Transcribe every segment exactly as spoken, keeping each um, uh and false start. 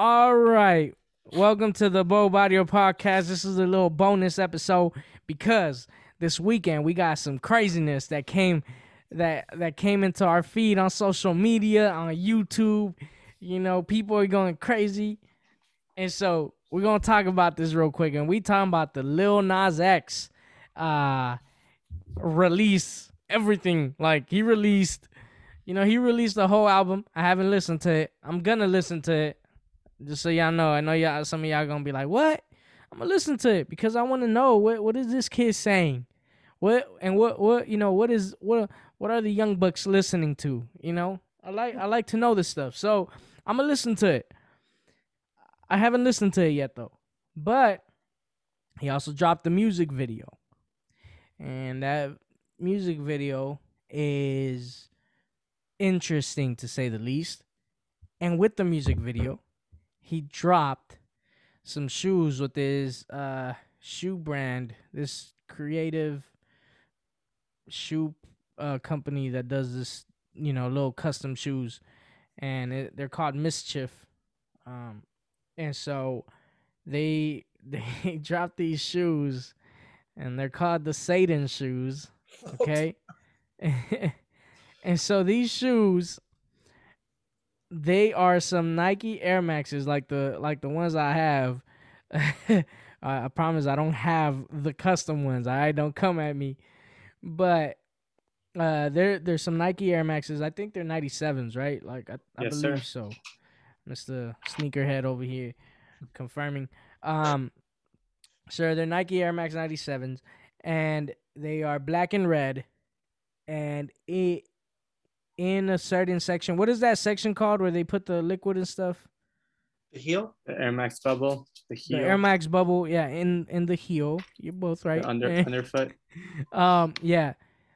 All right. Welcome to the Bo Body Podcast. This is a little bonus episode because this weekend we got some craziness that came that that came into our feed on social media, on YouTube. You know, people are going crazy. And so we're going to talk about this real quick. And we talking about the Lil Nas X uh, release, everything. Like, he released, you know, he released the whole album. I haven't listened to it. I'm going to listen to it. Just so y'all know, I know y'all. Some of y'all gonna be like, "What?" I'm gonna listen to it because I want to know what what is this kid saying, what and what what you know what is what what are the young bucks listening to? You know, I like I like to know this stuff, so I'm gonna listen to it. I haven't listened to it yet though, but he also dropped the music video, and that music video is interesting to say the least. And with the music video, he dropped some shoes with his uh, shoe brand, this creative shoe uh, company that does this, you know, little custom shoes. And it, they're called Mischief. Um, and so they they dropped these shoes, and they're called the Satan shoes, okay? And so these shoes, they are some Nike Air Maxes, like the like the ones I have. I, I promise I don't have the custom ones. All right, don't come at me. But uh, there there's some Nike Air Maxes. I think they're ninety-sevens, right? Like I, I yes, believe sir. so. Mister Sneakerhead over here confirming. Um, sir, they're Nike Air Max ninety-sevens, and they are black and red, and it. In a certain section. What is that section called where they put the liquid and stuff? The heel? The Air Max bubble. The heel. The Air Max bubble, yeah, in, in the heel. You're both right. The under, underfoot. Um, yeah.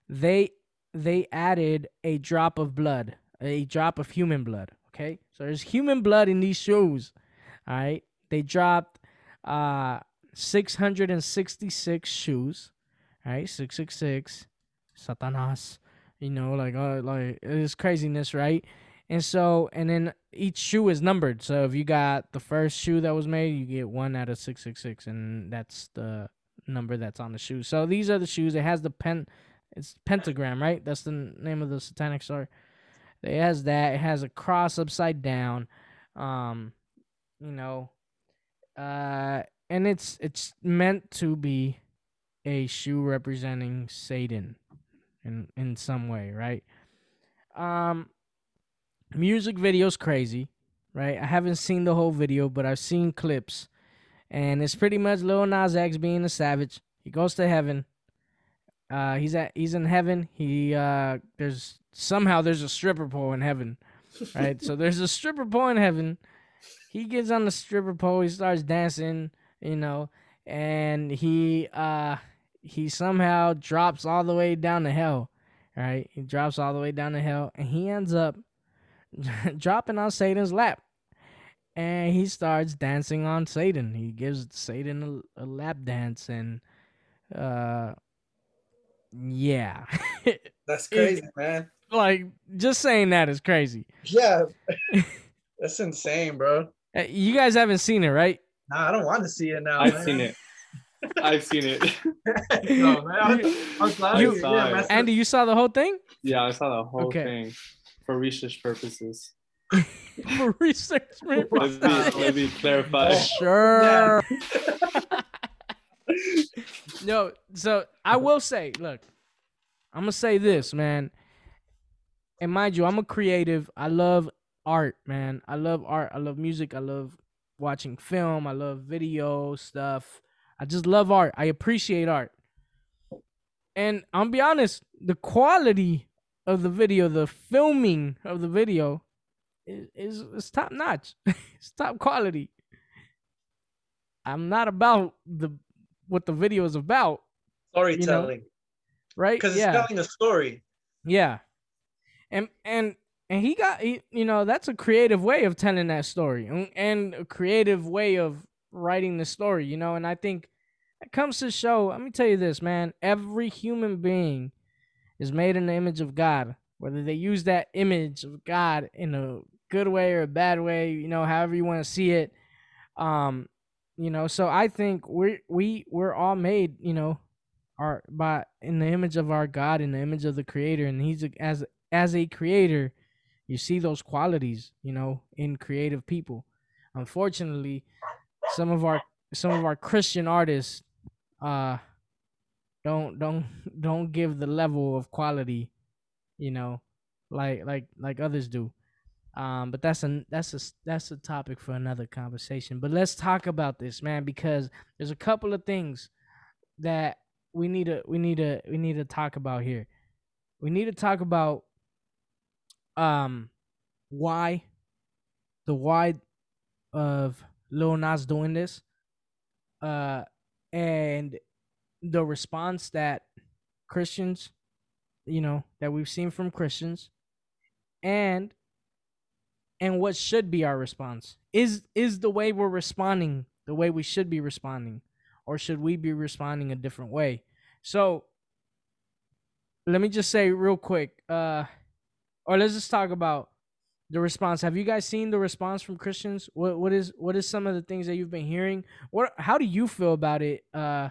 They they added a drop of blood, a drop of human blood, okay? So there's human blood in these shoes, all right? They dropped uh, six hundred sixty-six shoes, all right? six six six, Satanas. You know, like, uh, like it's craziness, right? And so, and then each shoe is numbered. So if you got the first shoe that was made, you get one out of six six six, and that's the number that's on the shoe. So these are the shoes. It has the pen, it's pentagram, right? That's the name of the satanic star. It has that. It has a cross upside down. Um, you know, uh, and it's it's meant to be a shoe representing Satan. In, in some way, right? Um, music video's crazy, right? I haven't seen the whole video, but I've seen clips. And it's pretty much Lil Nas X being a savage. He goes to heaven. Uh, he's at he's in heaven. He uh, there's somehow there's a stripper pole in heaven, right? So there's a stripper pole in heaven. He gets on the stripper pole. He starts dancing, you know, and he uh. He somehow drops all the way down to hell, right? He drops all the way down to hell, and he ends up dropping on Satan's lap. And he starts dancing on Satan. He gives Satan a, a lap dance, and uh, yeah. That's crazy, it, man. Like, just saying that is crazy. Yeah, that's insane, bro. You guys haven't seen it, right? Nah, I don't want to see it now. I've man. seen it. I've seen it. No, man, I was glad you, you yeah, it. Andy, you saw the whole thing? Yeah, I saw the whole okay. thing for research purposes. For research purposes. Let me, let me clarify. Sure. Yeah. No, so I will say, look, I'm gonna say this, man. And mind you, I'm a creative. I love art, man. I love art. I love music. I love watching film. I love video stuff. I just love art. I appreciate art. And I'll be honest, the quality of the video, the filming of the video is, is, is top notch. It's top quality. I'm not about the what the video is about. Storytelling. You know? Right? Because it's yeah. telling a story. Yeah. And and and he got he, you know, that's a creative way of telling that story, and, and a creative way of writing the story, you know, and I think it comes to show, let me tell you this, man, every human being is made in the image of God, whether they use that image of God in a good way or a bad way, you know, however you want to see it. Um, you know, so I think we're, we, we're all made, you know, our, by, in the image of our God, in the image of the creator. And he's a, as, as a creator, you see those qualities, you know, in creative people. Unfortunately, some of our, some of our Christian artists, uh, don't, don't, don't give the level of quality, you know, like, like, like others do. Um, but that's a that's a that's a topic for another conversation. But let's talk about this, man, because there's a couple of things that we need to we need to we need to talk about here. We need to talk about um why the why of Lil Nas doing this, uh, and the response that Christians, you know, that we've seen from Christians, and. And what should be our response? Is is the way we're responding the way we should be responding? Or should we be responding a different way? So let me just say real quick, uh, or let's just talk about the response. Have you guys seen the response from Christians? What what is what is some of the things that you've been hearing? What how do you feel about it? Uh,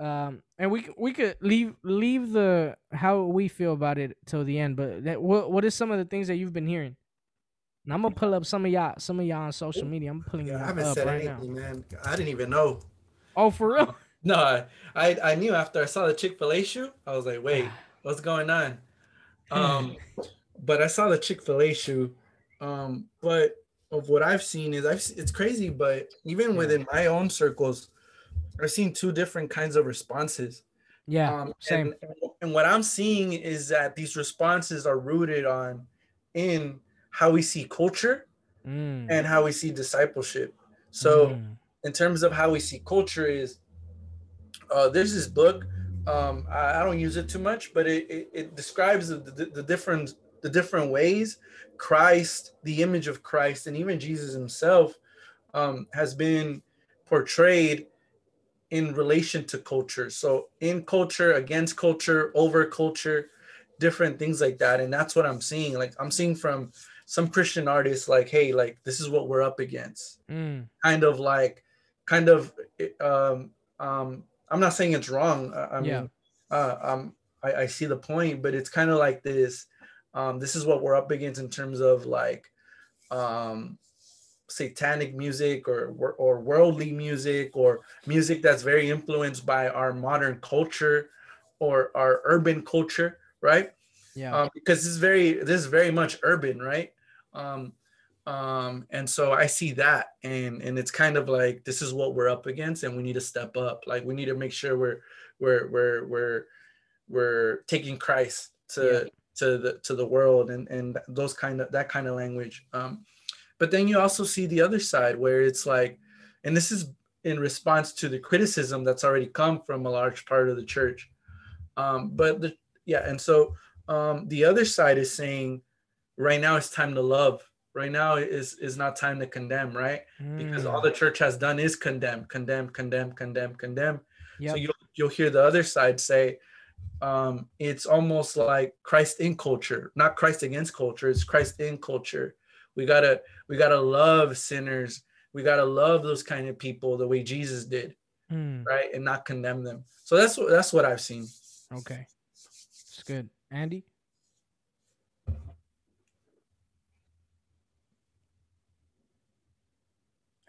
um, and we we could leave leave the how we feel about it till the end. But that, what what is some of the things that you've been hearing? And I'm gonna pull up some of y'all, some of y'all on social media. I'm pulling yeah, y'all up. I haven't up said right anything, now. man. I didn't even know. Oh, for real? No, I I knew after I saw the Chick-fil-A shoe. I was like, wait, what's going on? Um, but I saw the Chick-fil-A shoe. Um, but of what I've seen is I've it's crazy, but even yeah. within my own circles, I've seen two different kinds of responses. Yeah. Um, same. And, and what I'm seeing is that these responses are rooted on in. how we see culture mm. and how we see discipleship. So mm. in terms of how we see culture is, uh, there's this book, um, I, I don't use it too much, but it, it, it describes the, the, the, different, the different ways Christ, the image of Christ, and even Jesus himself um, has been portrayed in relation to culture. So in culture, against culture, over culture, different things like that. And that's what I'm seeing. Like I'm seeing from some Christian artists, like, hey, like, this is what we're up against. Mm. Kind of like, kind of, um, um, I'm not saying it's wrong. I, I yeah. mean, uh, um, I, I see the point, but it's kind of like this, um, this is what we're up against in terms of like, um, satanic music or, or worldly music or music that's very influenced by our modern culture or our urban culture. Right. Yeah. Um, because this is very, this is very much urban. Right. Um, um, and so I see that and, and it's kind of like, this is what we're up against and we need to step up. Like we need to make sure we're, we're, we're, we're, we're taking Christ to, yeah. to the, to the world and, and those kind of, that kind of language. Um, but then you also see the other side where it's like, and this is in response to the criticism that's already come from a large part of the church. Um, but the, Yeah. And so um, the other side is saying right now it's time to love. Right now is is not time to condemn. Right. Mm. Because all the church has done is condemn, condemn, condemn, condemn, condemn. Yep. So you'll, you'll hear the other side say um, it's almost like Christ in culture, not Christ against culture. It's Christ in culture. We got to we got to love sinners. We got to love those kind of people the way Jesus did. Mm. Right. And not condemn them. So that's what that's what I've seen. OK. Good. Andy?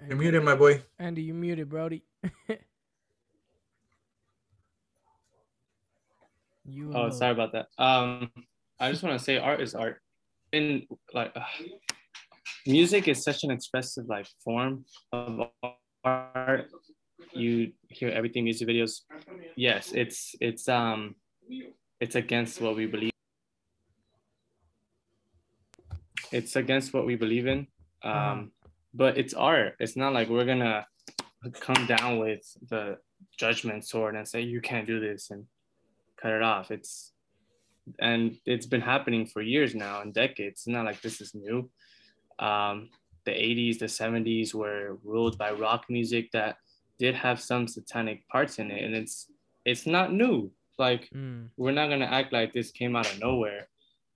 You're muted, my boy. Andy, you muted, Brody. you oh, sorry about that. Um, I just want to say art is art. And like uh, music is such an expressive like form of art. You hear everything, music videos. Yes, it's it's um It's against what we believe. It's against what we believe in, um, mm-hmm. but it's art. It's not like we're gonna come down with the judgment sword and say you can't do this and cut it off. It's and it's been happening for years now and decades. It's not like this is new. Um, the eighties, the seventies were ruled by rock music that did have some satanic parts in it, and it's it's not new. Like mm. we're not gonna act like this came out of nowhere.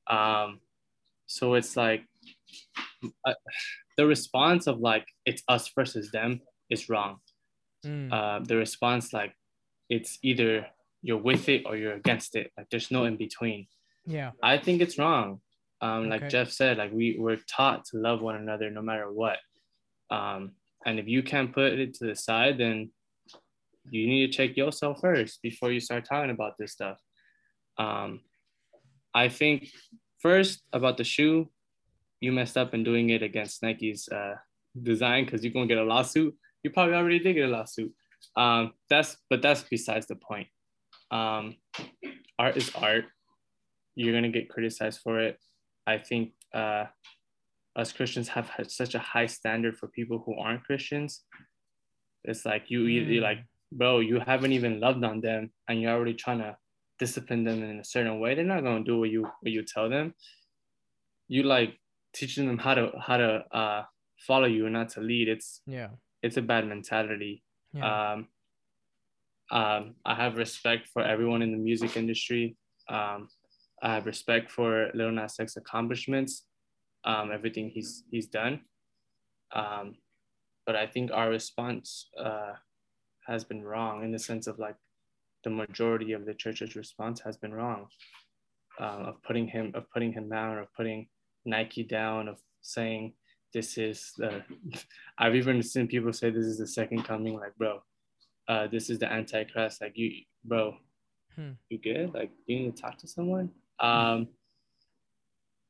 Um, so it's like uh, the response of like, it's us versus them is wrong. Mm. Uh, the response, like, it's either you're with it or you're against it. Like, there's no in between. Yeah. I think it's wrong. Um, like okay. Jeff said, like we we're taught to love one another no matter what. Um, and if you can't put it to the side, then you need to check yourself first before you start talking about this stuff. Um, I think first about the shoe, you messed up in doing it against Nike's uh, design because you're gonna get a lawsuit. You probably already did get a lawsuit. Um, that's but that's besides the point. Um, art is art. You're gonna get criticized for it. I think uh, us Christians have had such a high standard for people who aren't Christians. It's like, you either mm. like, bro, you haven't even loved on them and you're already trying to discipline them in a certain way. They're not going to do what you what you tell them. You like teaching them how to how to uh, follow you and not to lead. It's yeah, it's a bad mentality. Yeah. Um, um, I have respect for everyone in the music industry. Um, I have respect for Lil Nas X accomplishments, um, everything he's he's done. Um, but I think our response uh, has been wrong in the sense of like the majority of the church's response has been wrong, um, of putting him of putting him down, of putting Nike down, of saying this is the. I've even seen people say this is the second coming. Like, bro, uh, this is the Antichrist. Like, you, bro, hmm. you good? Like, you need to talk to someone. Um,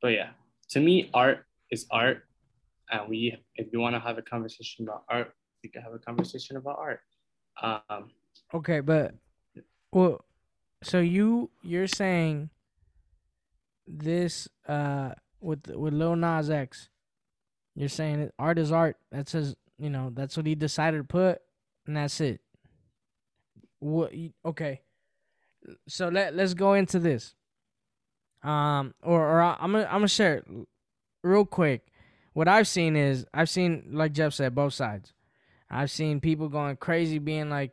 but yeah, to me, art is art, and we, if you want to have a conversation about art, we can have a conversation about art. Um, okay, but well, so you you're saying this uh with with Lil Nas X, you're saying that art is art. That says, you know, that's what he decided to put, and that's it. What? Okay, so let let's go into this. Um, or, or I'm gonna, I'm gonna share it real quick. What I've seen is, I've seen, like Jeff said, both sides. I've seen people going crazy being like,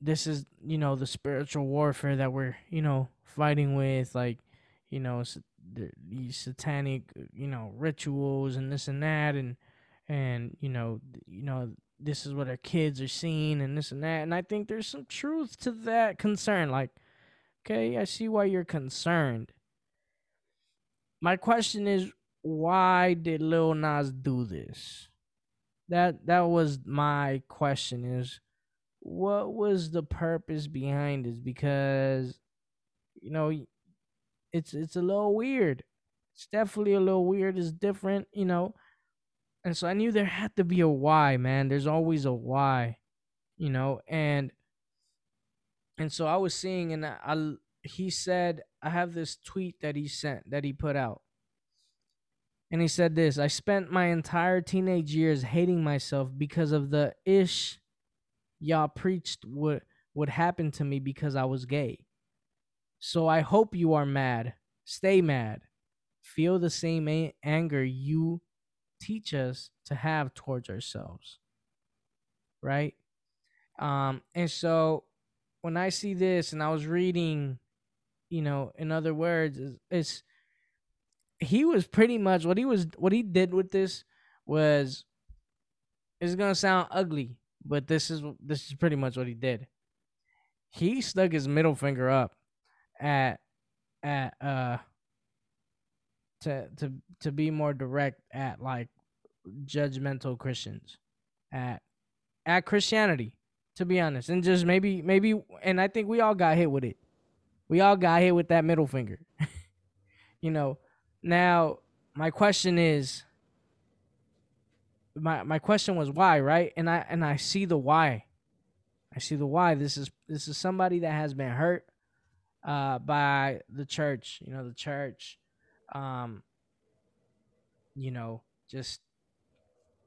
this is, you know, the spiritual warfare that we're, you know, fighting with, like, you know, these satanic, you know, rituals and this and that. And, and, you know, you know, this is what our kids are seeing and this and that. And I think there's some truth to that concern. Like, okay, I see why you're concerned. My question is, why did Lil Nas do this? That that was my question, is what was the purpose behind this? Because, you know, it's it's a little weird. It's definitely a little weird. It's different, you know. And so I knew there had to be a why, man. There's always a why, you know. And and so I was seeing, and I, I he said, I have this tweet that he sent, that he put out. And he said this: I spent my entire teenage years hating myself because of the ish y'all preached would, would happen to me because I was gay. So I hope you are mad. Stay mad. Feel the same a- anger you teach us to have towards ourselves. Right? Um, and so when I see this and I was reading, you know, in other words, it's, it's he was pretty much what he was, what he did with this was, it's going to sound ugly, but this is, this is pretty much what he did. He stuck his middle finger up at, at, uh, to, to, to be more direct at like judgmental Christians, at, at Christianity, to be honest. And just maybe, maybe, and I think we all got hit with it. We all got hit with that middle finger, you know. Now, my question is, my my question was why, right? And I and I see the why. I see the why. This is this is somebody that has been hurt uh, by the church, you know, the church, um, you know, just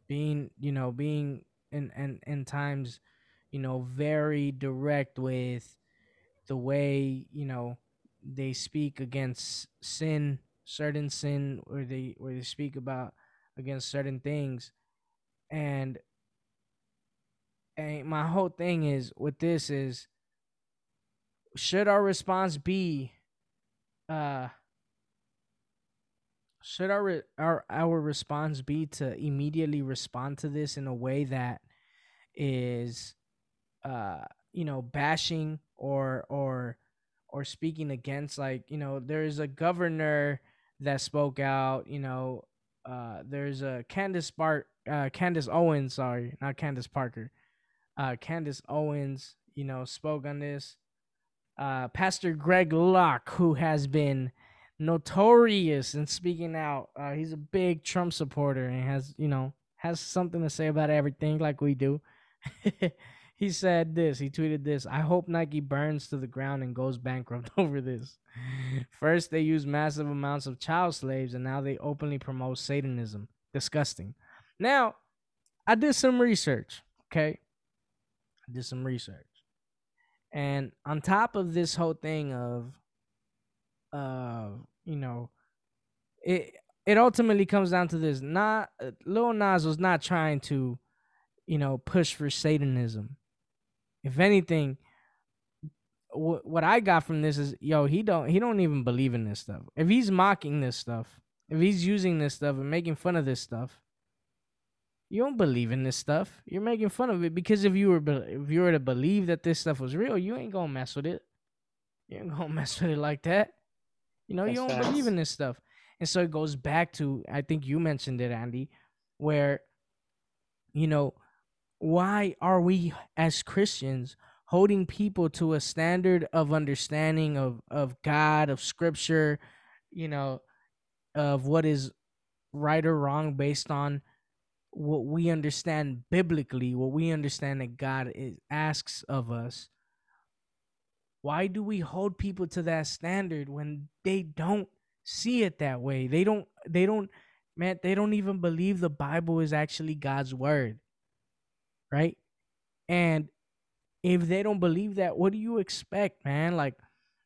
being, you know, being in, in, in times, you know, very direct with the way, you know, they speak against sin. Certain sin, or they where they speak about against certain things, and and my whole thing is with this is, should our response be, uh, should our re- our our response be to immediately respond to this in a way that is, uh, you know, bashing or or or speaking against, like, you know, there's a governor that spoke out, you know, uh, there's a Candace Park, uh, Candace Owens, sorry, not Candace Parker, uh, Candace Owens, you know, spoke on this. Uh, Pastor Greg Locke, who has been notorious in speaking out, uh, he's a big Trump supporter and has, you know, has something to say about everything like we do. He said this, he tweeted this: I hope Nike burns to the ground and goes bankrupt over this. First, they used massive amounts of child slaves, and now they openly promote Satanism. Disgusting. Now, I did some research, okay? I did some research. And on top of this whole thing of, uh, you know, it it ultimately comes down to this. Not, Lil Nas was not trying to, you know, push for Satanism. If anything, wh- what I got from this is, yo, he don't he don't even believe in this stuff. If he's mocking this stuff, if he's using this stuff and making fun of this stuff, you don't believe in this stuff. You're making fun of it because if you were be- if you were to believe that this stuff was real, you ain't gonna mess with it. You ain't gonna mess with it like that. You know, That's you don't nice. believe in this stuff, and so it goes back to, I think you mentioned it, Andy, where, you know, why are we as Christians holding people to a standard of understanding of, of God, of scripture, you know, of what is right or wrong based on what we understand biblically, what we understand that God is, asks of us? Why do we hold people to that standard when they don't see it that way? They don't, they don't, man, they don't even believe the Bible is actually God's word. Right? And if they don't believe that, what do you expect, man? Like,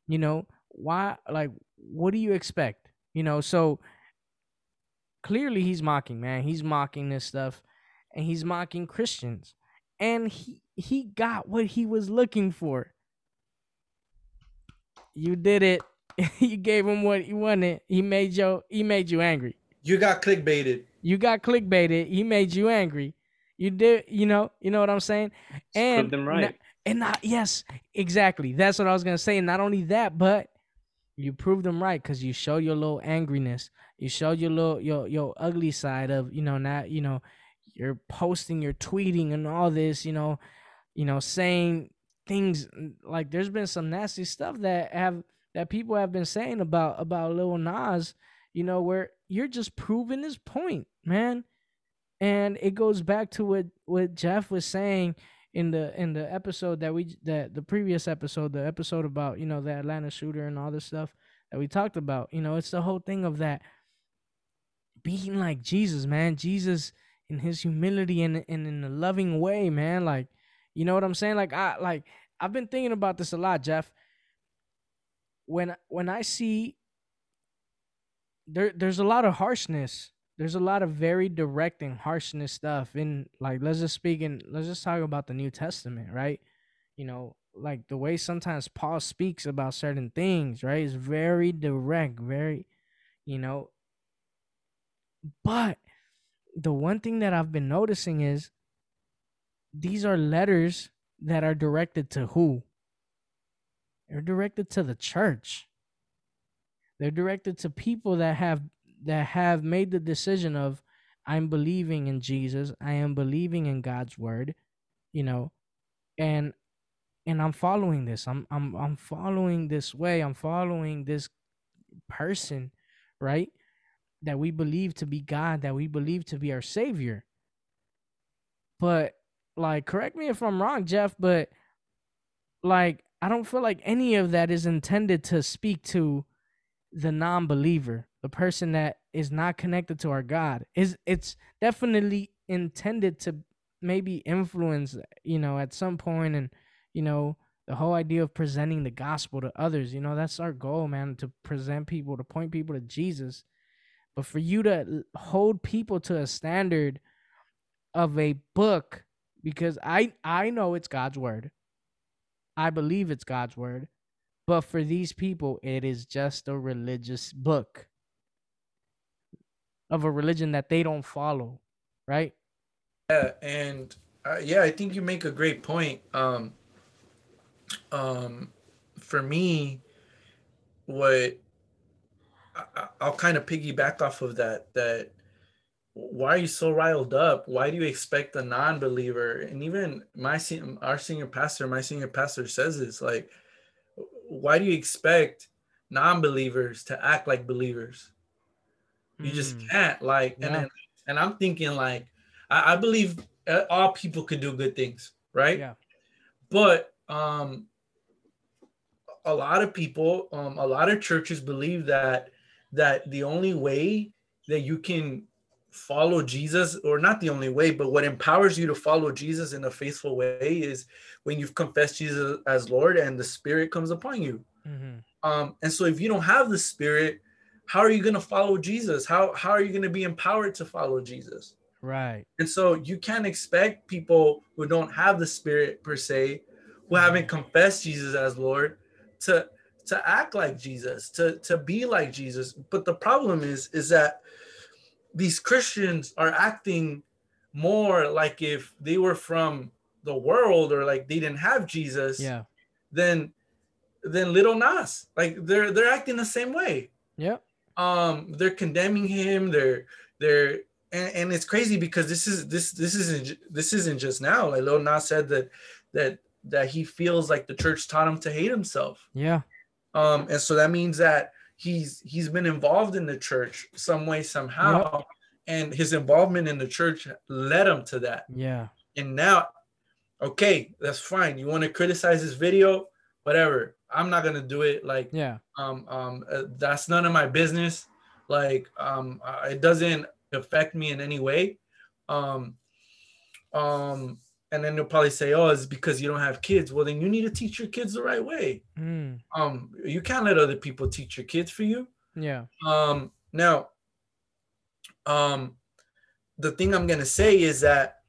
you know, why, like, what do you expect? You know, so clearly he's mocking, man. He's mocking this stuff, and he's mocking Christians. And he he got what he was looking for. You did it. You gave him what he wanted. He made you, he made you angry. You got clickbaited. You got clickbaited. He made you angry. You did, you know, you know what I'm saying? And them right. Not, and not, yes, exactly. That's what I was going to say. And not only that, but you proved them right because you showed your little angriness. You showed your little, your, your ugly side of, you know, not, you know, you're posting, you're tweeting and all this, you know, you know, saying things like, there's been some nasty stuff that have, that people have been saying about, about Lil Nas, you know, where you're just proving his point, man. And it goes back to what, what Jeff was saying in the in the episode that we that the previous episode, the episode about, you know, the Atlanta shooter and all this stuff that we talked about. You know, it's the whole thing of that being like Jesus, man. Jesus in his humility and, and in a loving way, man. Like, you know what I'm saying? Like I like I've been thinking about this a lot, Jeff. When when I see there there's a lot of harshness. There's a lot of very direct and harshness stuff in, like, let's just speak and let's just talk about the New Testament, right? You know, like the way sometimes Paul speaks about certain things, right? It's very direct, very, you know. But the one thing that I've been noticing is these are letters that are directed to who? They're directed to the church. They're directed to people that have that have made the decision of, I'm believing in Jesus, I am believing in God's word, you know, and and I'm following this. I'm I'm I'm following this way. I'm following this person, right? That we believe to be God, that we believe to be our Savior. But, like, correct me if I'm wrong, Jeff, but, like, I don't feel like any of that is intended to speak to the non-believer, the person that is not connected to our God. Is it's definitely intended to maybe influence, you know, at some point, and, you know, the whole idea of presenting the gospel to others, you know, that's our goal, man, to present people, to point people to Jesus. But for you to hold people to a standard of a book, because I, I know it's God's word. I believe it's God's word. But for these people, it is just a religious book. of a religion that they don't follow, right? Yeah, and uh, yeah, I think you make a great point. Um, um, for me, what I, I'll kind of piggyback off of that, that why are you so riled up? Why do you expect a non-believer? And even my our senior pastor, my senior pastor says this, like, why do you expect non-believers to act like believers? You just can't, like, yeah. and then, and I'm thinking, like, I, I believe all people could do good things, right? Yeah. But um, a lot of people, um, a lot of churches believe that that the only way that you can follow Jesus, or not the only way, but what empowers you to follow Jesus in a faithful way is when you've confessed Jesus as Lord and the Spirit comes upon you. Mm-hmm. Um, and so if you don't have the Spirit, how are you going to follow Jesus? How how are you going to be empowered to follow Jesus? Right. And so you can't expect people who don't have the Spirit per se, who haven't confessed Jesus as Lord, to to act like Jesus, to, to be like Jesus. But the problem is, is that these Christians are acting more like if they were from the world, or like they didn't have Jesus, yeah. then then Lil Nas. Like they're they're acting the same way. Yeah. Um, they're condemning him. They're they're and, and it's crazy because this is this this isn't this isn't just now. Like Lil Nas said that that that he feels like the church taught him to hate himself. Yeah. Um, and so that means that he's he's been involved in the church some way somehow, yep. and his involvement in the church led him to that. Yeah. And now, okay, that's fine. You want to criticize this video, whatever. I'm not gonna do it. Like, yeah. Um, um, uh, that's none of my business. Like, um, uh, it doesn't affect me in any way. Um, um, and then they'll probably say, "Oh, it's because you don't have kids." Well, then you need to teach your kids the right way. Mm. Um, you can't let other people teach your kids for you. Yeah. Um, now, um, the thing I'm gonna say is that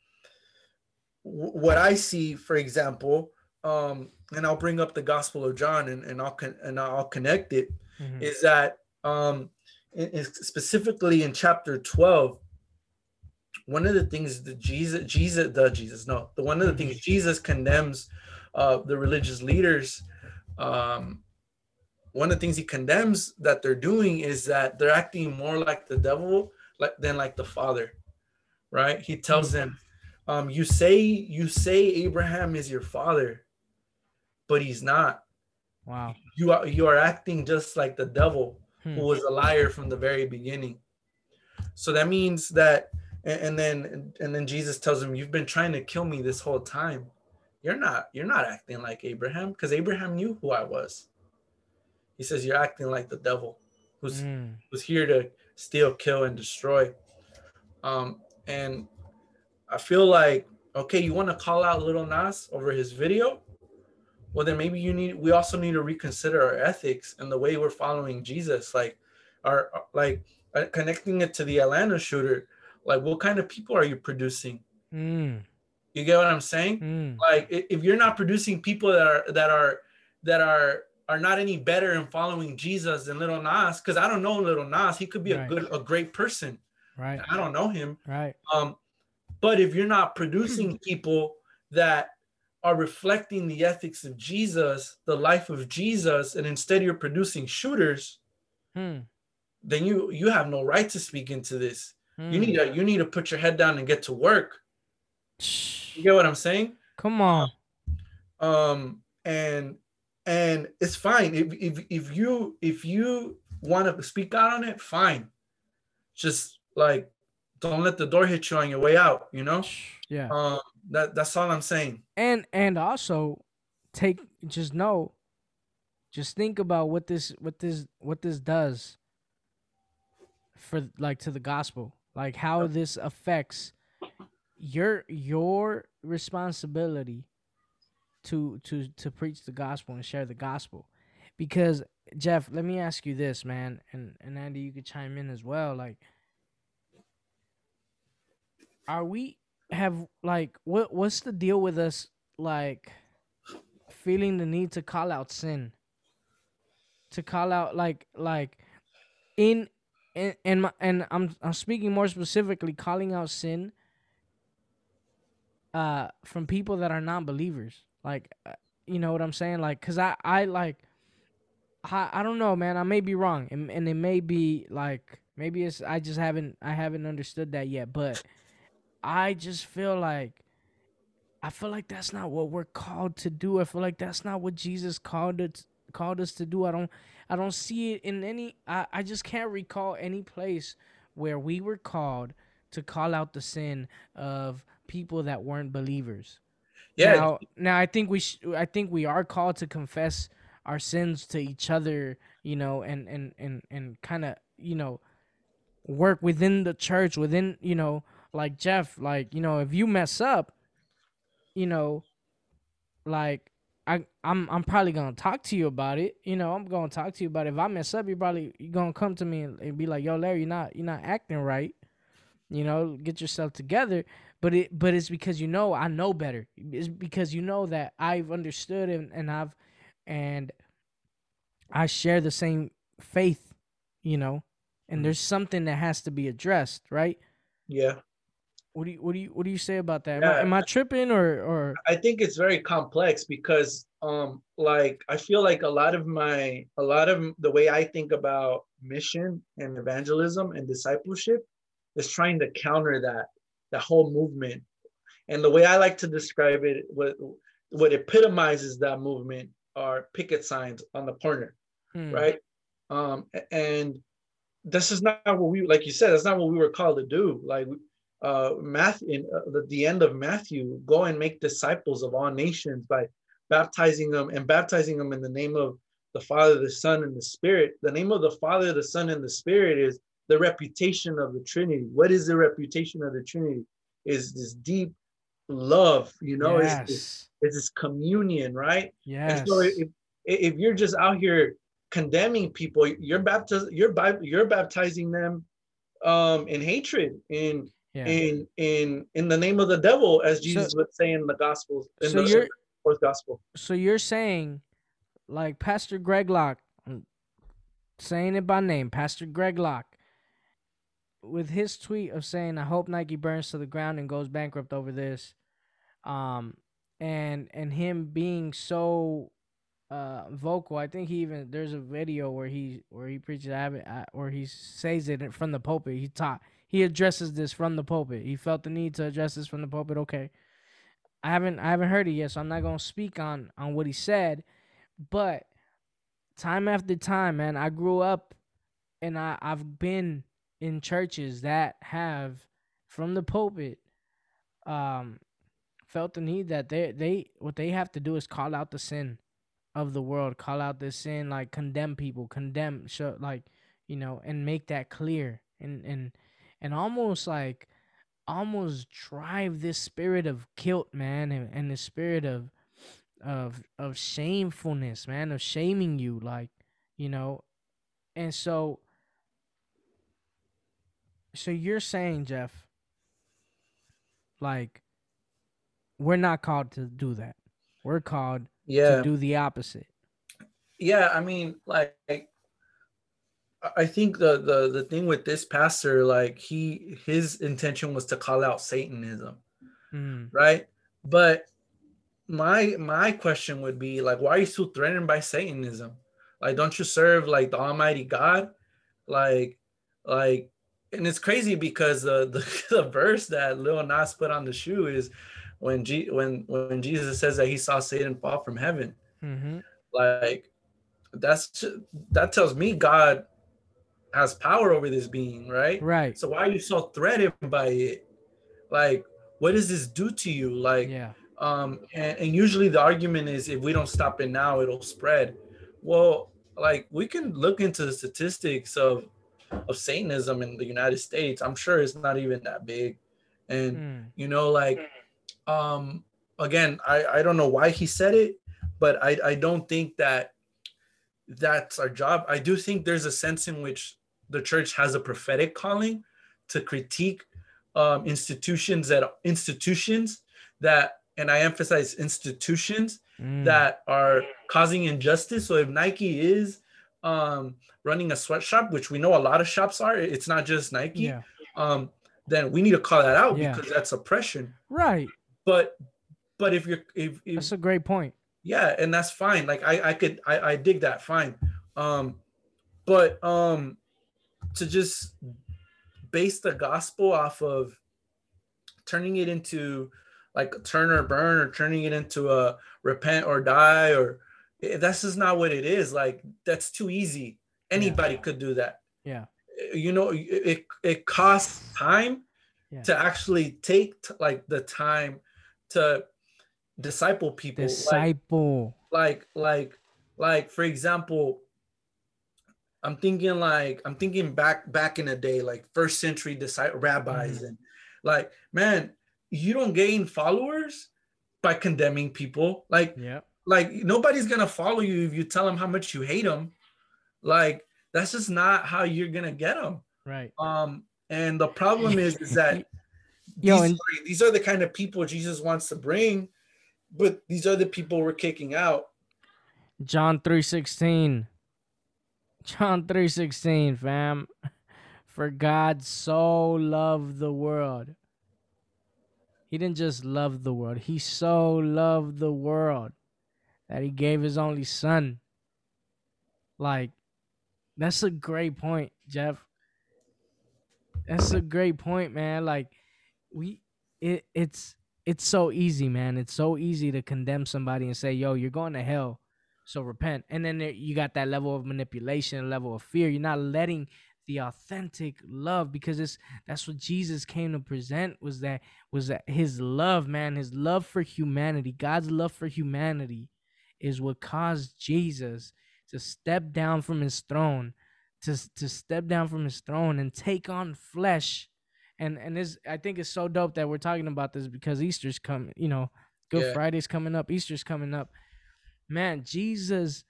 w- what I see, for example, um. and I'll bring up the Gospel of John, and, and I'll con- and I'll connect it, mm-hmm. is that um, in, in specifically in chapter twelve, one of the things that Jesus, Jesus, the Jesus, no, the one of the mm-hmm. things Jesus condemns uh, the religious leaders. Um, one of the things he condemns that they're doing is that they're acting more like the devil like, than like the Father, right? He tells mm-hmm. them, um, "You say you say Abraham is your father, but he's not." Wow. You are you are acting just like the devil, hmm. who was a liar from the very beginning. So that means that, and, and then and then Jesus tells him, "You've been trying to kill me this whole time. You're not you're not acting like Abraham, because Abraham knew who I was." He says, "You're acting like the devil, who's hmm. who's here to steal, kill, and destroy." Um, and I feel like, okay, you want to call out Lil Nas over his video? Well, then maybe you need, we also need to reconsider our ethics and the way we're following Jesus, like our, like uh, connecting it to the Atlanta shooter. Like, what kind of people are you producing? Mm. You get what I'm saying? Mm. Like, if you're not producing people that are, that are, that are, are not any better in following Jesus than Lil Nas, because I don't know Lil Nas. He could be right. a good, a great person. Right. I don't know him. Right. Um, but if you're not producing people that are reflecting the ethics of Jesus, the life of Jesus, and instead you're producing shooters, hmm. then you you have no right to speak into this. Hmm. You need to you need to put your head down and get to work. You get what I'm saying? Come on. Um and and it's fine if if if you if you want to speak out on it, fine. Just like don't let the door hit you on your way out, you know? Yeah. Um, That that's all I'm saying. And and also take just know, just think about what this what this what this does for like to the gospel. Like how this affects your your responsibility to to to preach the gospel and share the gospel. Because Jeff, let me ask you this, man, and, and Andy, you could chime in as well. Like, are we have like what what's the deal with us like feeling the need to call out sin, to call out like like in and and, my, and I'm I'm speaking more specifically, calling out sin uh from people that are non-believers. Like, uh, you know what I'm saying? Like, cause I I like I I don't know, man. I may be wrong, and and it may be like maybe it's I just haven't I haven't understood that yet, but I just feel like. I feel like that's not what we're called to do. I feel like that's not what Jesus called it, called us to do. I don't, I don't see it in any. I, I just can't recall any place where we were called to call out the sin of people that weren't believers. Yeah. Now, now I think we, sh- I think we are called to confess our sins to each other, you know, and and and and kind of, you know, work within the church, within, you know, like Jeff, like, you know, if you mess up. You know, like I, I'm, I'm probably gonna talk to you about it. You know, I'm gonna talk to you about it. If I mess up, you probably you're gonna come to me and, and be like, "Yo, Larry, you're not, you're not acting right. You know, get yourself together." But it, but it's because you know I know better. It's because you know that I've understood and, and I've, and I share the same faith. You know, and mm-hmm. there's something that has to be addressed, right? Yeah. What do you what do you what do you say about that? Am, yeah, I, am I tripping or or? I think it's very complex because um like I feel like a lot of my a lot of the way I think about mission and evangelism and discipleship is trying to counter that that whole movement, and the way I like to describe it, what what epitomizes that movement are picket signs on the corner, mm. right? Um and this is not what we like you said. That's not what we were called to do. Like. Uh, Matthew, in uh, the, the end of Matthew, go and make disciples of all nations by baptizing them and baptizing them in the name of the Father, the Son, and the Spirit. The name of the Father, the Son, and the Spirit is the reputation of the Trinity. What is the reputation of the Trinity? Is this deep love, you know? Yes. Is this, this communion, right? Yes. And so if, if you're just out here condemning people, you're baptiz- you're you're baptizing them um, in hatred, in Yeah. In in in the name of the devil, as Jesus so, would say in the Gospels, in so the fourth Gospel. So you're saying, like Pastor Greg Locke, I'm saying it by name, Pastor Greg Locke, with his tweet of saying, "I hope Nike burns to the ground and goes bankrupt over this," um, and and him being so uh, vocal. I think he even there's a video where he where he preaches, I haven't, I, or he says it from the pulpit. He taught. He addresses this from the pulpit. He felt the need to address this from the pulpit. Okay. I haven't I haven't heard it yet, so I'm not going to speak on, on what he said. But time after time, man, I grew up and I, I've been in churches that have, from the pulpit, um, felt the need that they they what they have to do is call out the sin of the world, call out the sin, like condemn people, condemn, show, like, you know, and make that clear and and And almost like, almost drive this spirit of guilt, man, and, and the spirit of, of, of shamefulness, man, of shaming you, like, you know, and so, so you're saying, Jeff, like, we're not called to do that. We're called yeah. to do the opposite. Yeah, I mean, like. I think the, the the thing with this pastor, like he his intention was to call out Satanism, mm. right? But my my question would be like, why are you so threatened by Satanism? Like, don't you serve like the Almighty God? Like, like, and it's crazy because the the, the verse that Lil Nas put on the shoe is when G, when when Jesus says that he saw Satan fall from heaven, mm-hmm. like that's that tells me God. Has power over this being, right? Right. So why are you so threatened by it? Like, what does this do to you? Like, yeah. um, and, and usually the argument is if we don't stop it now, it'll spread. Well, like we can look into the statistics of of Satanism in the United States. I'm sure it's not even that big. And mm. you know, like, um, again, I I don't know why he said it, but I I don't think that that's our job. I do think there's a sense in which the church has a prophetic calling to critique um, institutions that institutions that, and I emphasize institutions mm. that are causing injustice. So if Nike is um, running a sweatshop, which we know a lot of shops are, it's not just Nike, yeah. um, then we need to call that out yeah. because that's oppression. Right. But but if you're... If, if, that's a great point. Yeah, and that's fine. Like, I, I could... I, I dig that, fine. Um, but um, to just base the gospel off of turning it into... like turn or burn, or turning it into a repent or die, or that's just not what it is. Like, that's too easy. Anybody yeah. could do that. Yeah. You know, it, it costs time yeah. to actually take t- like the time to disciple people. Disciple. Like, like, like, like, for example, I'm thinking like, I'm thinking back, back in the day, like first century disciple rabbis mm-hmm. and like, man, you don't gain followers by condemning people. Like, yeah. like nobody's going to follow you if you tell them how much you hate them. Like, that's just not how you're going to get them. Right. Um, and the problem is, is that Yo, these, and- are, these are the kind of people Jesus wants to bring, but these are the people we're kicking out. John three sixteen John three sixteen fam. For God so loved the world. He didn't just love the world. He so loved the world that he gave his only son. Like, that's a great point, Jeff. That's a great point, man. Like, we, it, it's, it's so easy, man. It's so easy to condemn somebody and say, yo, you're going to hell, so repent. And then there, you got that level of manipulation, level of fear. You're not letting the authentic love, because it's that's what Jesus came to present, was that was that his love, man, his love for humanity. God's love for humanity is what caused Jesus to step down from his throne, to to step down from his throne and take on flesh. And and this, I think it's so dope that we're talking about this, because Easter's coming, you know, Good yeah. Friday's coming up, Easter's coming up. Man, Jesus,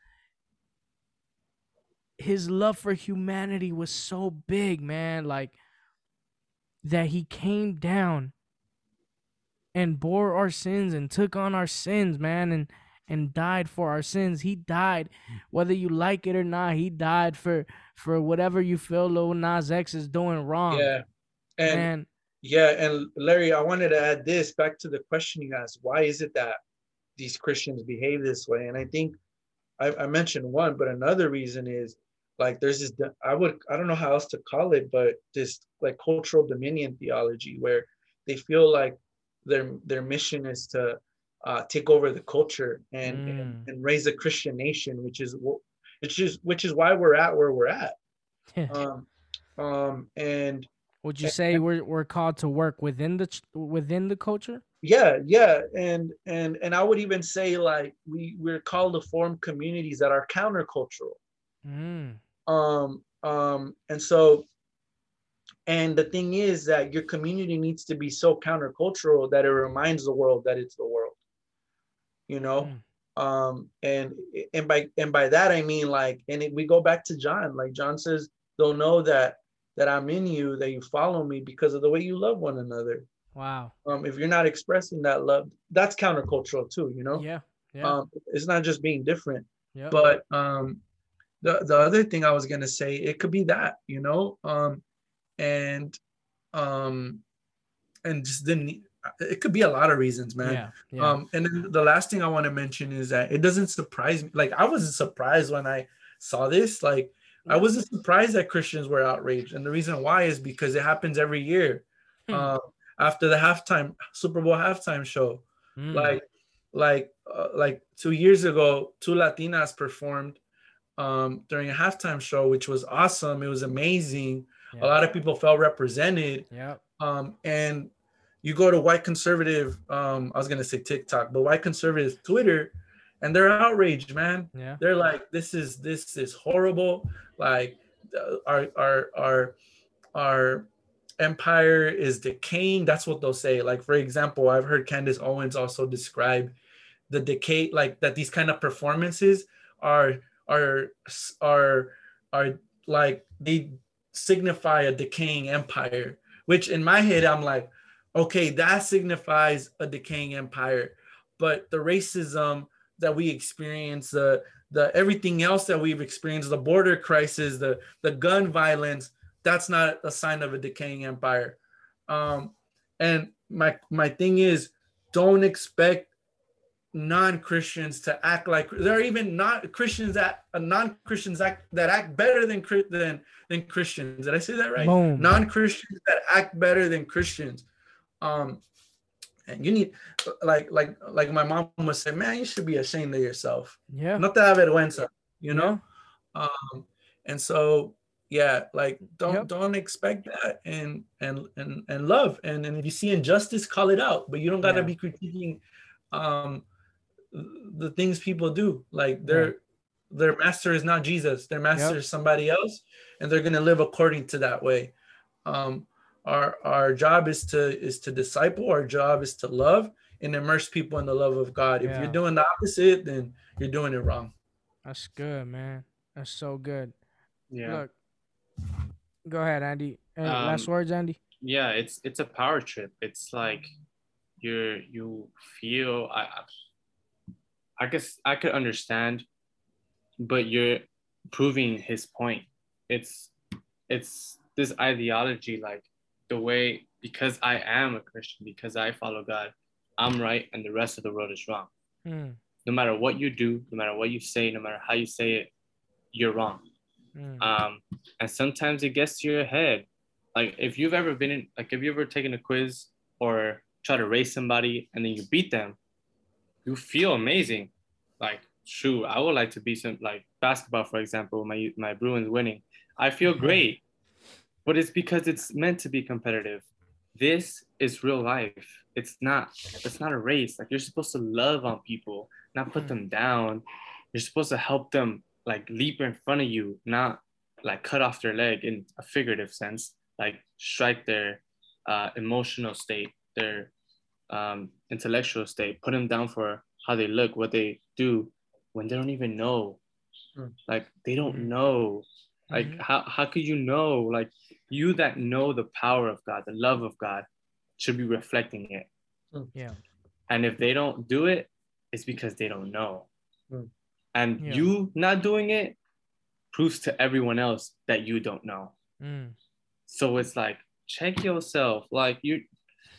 his love for humanity was so big, man, like that he came down and bore our sins and took on our sins, man, and, and died for our sins. He died, whether you like it or not, he died for, for whatever you feel Lil Nas X is doing wrong. Yeah. And man. yeah. And Larry, I wanted to add this back to the question you asked. Why is it that these Christians behave this way? And I think I, I mentioned one, but another reason is, like, there's this, I would, I don't know how else to call it, but this like cultural dominion theology, where they feel like their, their mission is to uh, take over the culture and, mm. and, and raise a Christian nation, which is, it's just, which is why we're at where we're at. um, um, and would you and, say we're, we're called to work within the, within the culture? Yeah, yeah. And and and I would even say, like, we, we're called to form communities that are countercultural. Mm. Um, um, and so, and the thing is that your community needs to be so countercultural that it reminds the world that it's the world, you know? Mm. Um, and and by and by that I mean, like, and it, we go back to John. Like, John says, they'll know that that I'm in you, that you follow me, because of the way you love one another. Wow. Um, if you're not expressing that love, that's countercultural too, you know? Yeah. yeah. Um, it's not just being different. Yep. But um, the, the other thing I was going to say, it could be that, you know? Um, and um, and just the, it could be a lot of reasons, man. Yeah. Yeah. Um, and then the last thing I want to mention is that it doesn't surprise me. Like, I wasn't surprised when I saw this. Like, I wasn't surprised that Christians were outraged. And the reason why is because it happens every year. Hmm. Um, after the halftime Super Bowl halftime show, mm. like, like, uh, like two years ago, two Latinas performed um, during a halftime show, which was awesome. It was amazing. Yeah. A lot of people felt represented. Yeah. Um, and you go to white conservative, um, I was gonna say TikTok, but white conservative Twitter, and they're outraged, man. Yeah. They're like, this is this is horrible. Like, our our our our. empire is decaying. That's what they'll say. Like, for example, I've heard Candace Owens also describe the decay, like that these kind of performances are are are are like they signify a decaying empire, which in my head I'm like, okay, that signifies a decaying empire, but the racism that we experience, the the everything else that we've experienced, the border crisis, the, the gun violence, that's not a sign of a decaying empire. Um, and my, my thing is, don't expect non-Christians to act like, there are even not Christians that uh, non-Christians act, that act better than, than, than Christians. Did I say that right? Boom. Non-Christians that act better than Christians. Um, and you need, like, like, like my mom would say, man, you should be ashamed of yourself. Yeah. No te da vergüenza, you know? Yeah. Um, and so, yeah, like, don't, yep. don't expect that, and, and, and, and love. And, and if you see injustice, call it out, but you don't gotta yeah. be critiquing, um, the things people do. Like their, yeah. their master is not Jesus. Their master yep. is somebody else, and they're going to live according to that way. Um, Our our job is to is to disciple. Our job is to love and immerse people in the love of God. If yeah. you're doing the opposite, then you're doing it wrong. That's good, man. That's so good. Yeah. Look, go ahead, Andy. Any um, last words, Andy? Yeah, it's it's a power trip. It's like you're you feel I I guess I could understand, but you're proving his point. It's it's this ideology, like, the way, because I am a Christian, because I follow God, I'm right and the rest of the world is wrong. Mm. No matter what you do, no matter what you say, no matter how you say it, you're wrong. Mm. Um, and sometimes it gets to your head. Like if you've ever been in, like if you ever taken a quiz or try to race somebody and then you beat them, you feel amazing. Like, shoot, I would like to be some, like basketball, for example, my, my Bruins winning. I feel mm-hmm. great. But it's because it's meant to be competitive. This is real life. It's not, it's not a race. Like, you're supposed to love on people, not put them down. You're supposed to help them, like, leap in front of you, not like cut off their leg in a figurative sense, like strike their uh, emotional state, their um, intellectual state, put them down for how they look, what they do, when they don't even know. Like, they don't know. Like, mm-hmm. how, how could you know? Like, you that know the power of God, the love of God, should be reflecting it. Mm. Yeah. And if they don't do it, it's because they don't know. Mm. And yeah. you not doing it proves to everyone else that you don't know. Mm. So it's like, check yourself. Like, you,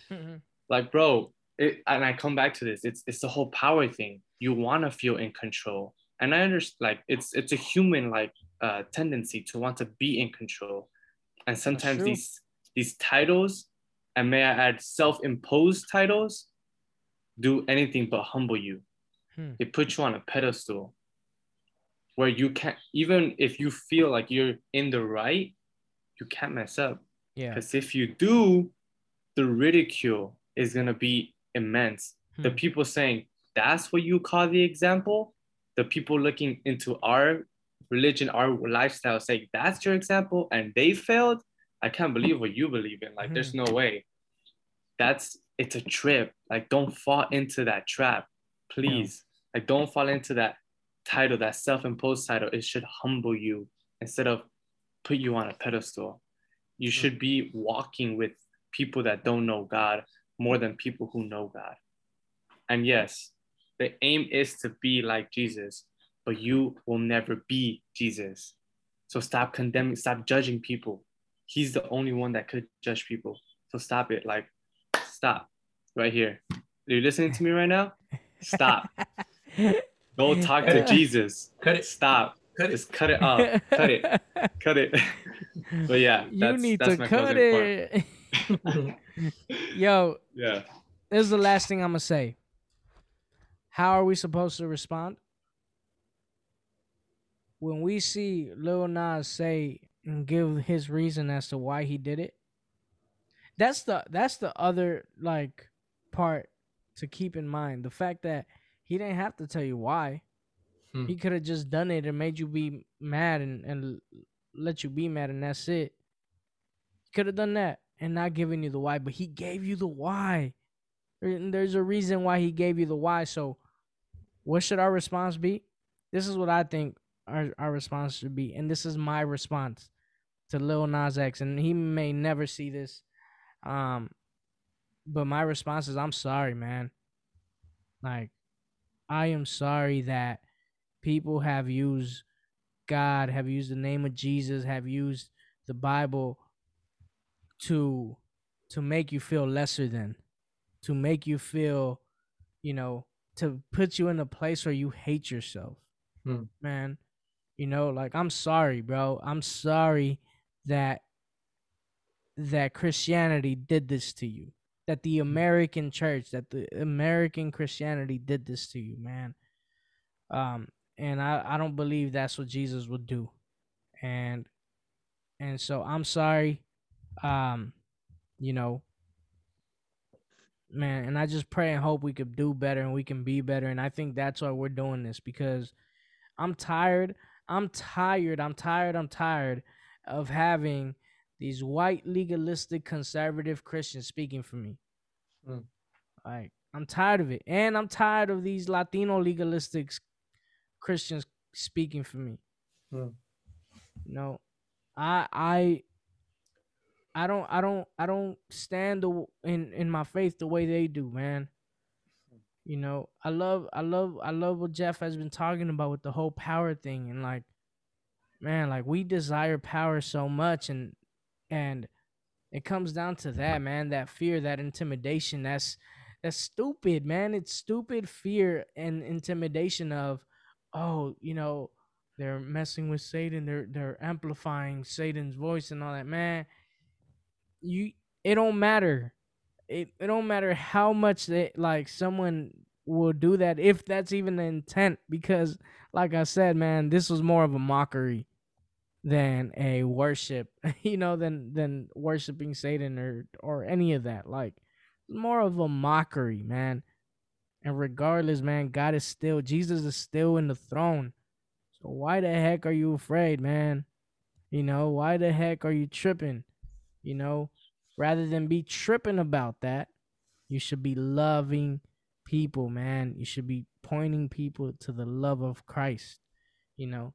mm-hmm. like, bro, it, and I come back to this. It's, it's the whole power thing. You want to feel in control. And I understand, like, it's, it's a human, like, Uh, tendency to want to be in control, and sometimes these these titles, and may I add, self-imposed titles, do anything but humble you. Hmm. They put you on a pedestal where you can't, even if you feel like you're in the right, you can't mess up. Yeah, because if you do, the ridicule is gonna be immense. Hmm. The people saying that's what you call the example, the people looking into our religion, our lifestyle, saying that's your example and they failed. I can't believe what you believe in. Like, mm. there's no way. That's, it's a trip. Like, don't fall into that trap, please. Yeah. Like, don't fall into that title, that self-imposed title. It should humble you instead of put you on a pedestal. You mm. should be walking with people that don't know God more than people who know God. And yes, the aim is to be like Jesus, but you will never be Jesus. So stop condemning, stop judging people. He's the only one that could judge people. So stop it. Like, stop right here. Are you listening to me right now? Stop. Go talk to Jesus. Cut it. Stop. Cut it. Just cut it off. Cut it. Cut it. But yeah, that's, you need that's to my cut it. Yo. Yeah. This is the last thing I'm gonna say. How are we supposed to respond? When we see Lil Nas say and give his reason as to why he did it, that's the that's the other, like, part to keep in mind. The fact that he didn't have to tell you why. Hmm. He could have just done it and made you be mad and, and let you be mad, and that's it. He could have done that and not given you the why, but he gave you the why. And there's a reason why he gave you the why. So what should our response be? This is what I think. Our, our response should be, and this is my response to Lil Nas X, and he may never see this, um, but my response is, I'm sorry, man. Like, I am sorry that people have used God, have used the name of Jesus, have used the Bible to to make you feel lesser than, to make you feel, you know, to put you in a place where you hate yourself. Hmm. Man, you know, like, I'm sorry, bro. I'm sorry that that Christianity did this to you, that the American church, that the American Christianity did this to you, man. Um, and I, I don't believe that's what Jesus would do. And, and so I'm sorry, um, you know, man, and I just pray and hope we could do better and we can be better. And I think that's why we're doing this, because I'm tired, I'm tired, I'm tired, I'm tired of having these white legalistic conservative Christians speaking for me. Mm. Like, I'm tired of it. And I'm tired of these Latino legalistic Christians speaking for me. Mm. You know, I, I, I don't, I don't, I don't stand the, in, in my faith the way they do, man. You know, I love, I love, I love what Jeff has been talking about with the whole power thing. And like, man, like, we desire power so much, and, And it comes down to that, man, that fear, that intimidation. That's that's stupid, man. It's stupid fear and intimidation of, oh, you know, they're messing with Satan. They're they're amplifying Satan's voice and all that, man. You, it don't matter. It it don't matter how much they, like, someone will do that, if that's even the intent, because like I said, man, this was more of a mockery than a worship, you know, than than worshiping Satan or or any of that. Like, more of a mockery, man. And regardless, man, God is still, Jesus is still in the throne. So why the heck are you afraid, man? You know, why the heck are you tripping? You know, rather than be tripping about that, you should be loving people, man. You should be pointing people to the love of Christ, you know.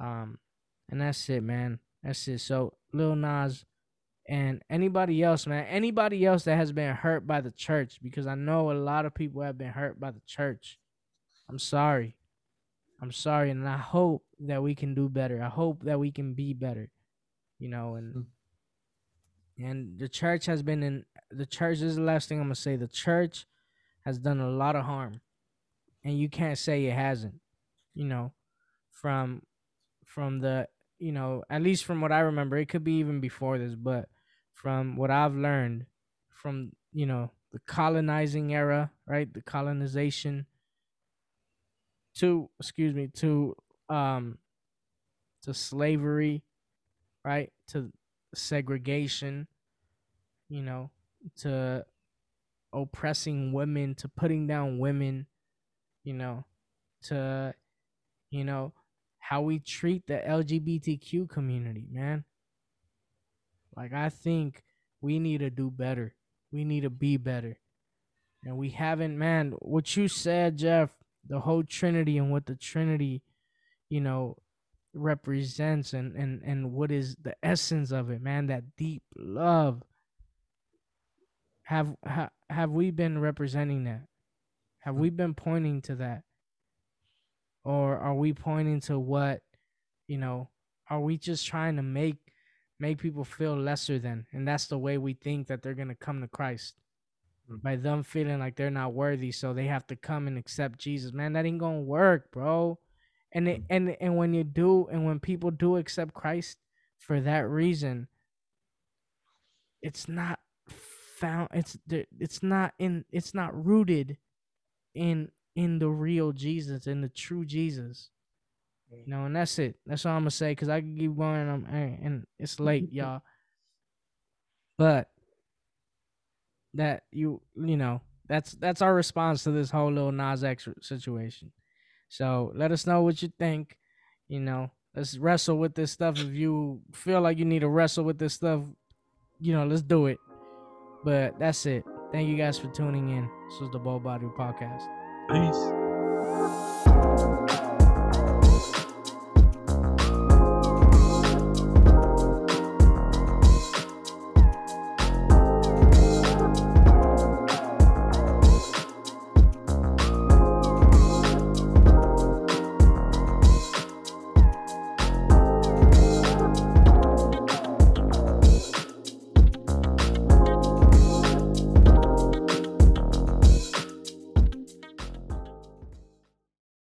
Um, And that's it, man. That's it. So, Lil Nas and anybody else, man, anybody else that has been hurt by the church, because I know a lot of people have been hurt by the church. I'm sorry. I'm sorry. And I hope that we can do better. I hope that we can be better, you know, and and the church has been in, the church, this is the last thing I'm going to say, the church has done a lot of harm, and you can't say it hasn't, you know, from, from the, you know, at least from what I remember, it could be even before this, but from what I've learned from, you know, the colonizing era, right? The colonization to, excuse me, to, um, to slavery, right? To segregation, you know, to oppressing women, to putting down women, you know, to, you know, how we treat the L G B T Q community, man. Like, I think we need to do better. We need to be better. And we haven't, man, what you said, Jeff, the whole Trinity and what the Trinity, you know, represents, and, and, and what is the essence of it, man, that deep love. Have, ha, have we been representing that? Have we been pointing to that? Or are we pointing to what, you know, are we just trying to make make people feel lesser than? And that's the way we think that they're going to come to Christ, mm-hmm. by them feeling like they're not worthy, so they have to come and accept Jesus. Man, that ain't going to work, bro. And, it, and, and when you do, and when people do accept Christ for that reason, it's not found, it's, it's not in, it's not rooted in, in the real Jesus, in the true Jesus, you know, and that's it. That's all I'm gonna say, because I can keep going, I'm, and it's late, y'all. But that you, you know, that's that's our response to this whole Lil Nas X situation. So let us know what you think. You know, let's wrestle with this stuff. If you feel like you need to wrestle with this stuff, you know, let's do it. But that's it. Thank you guys for tuning in. This is the Bo Body Podcast. Peace.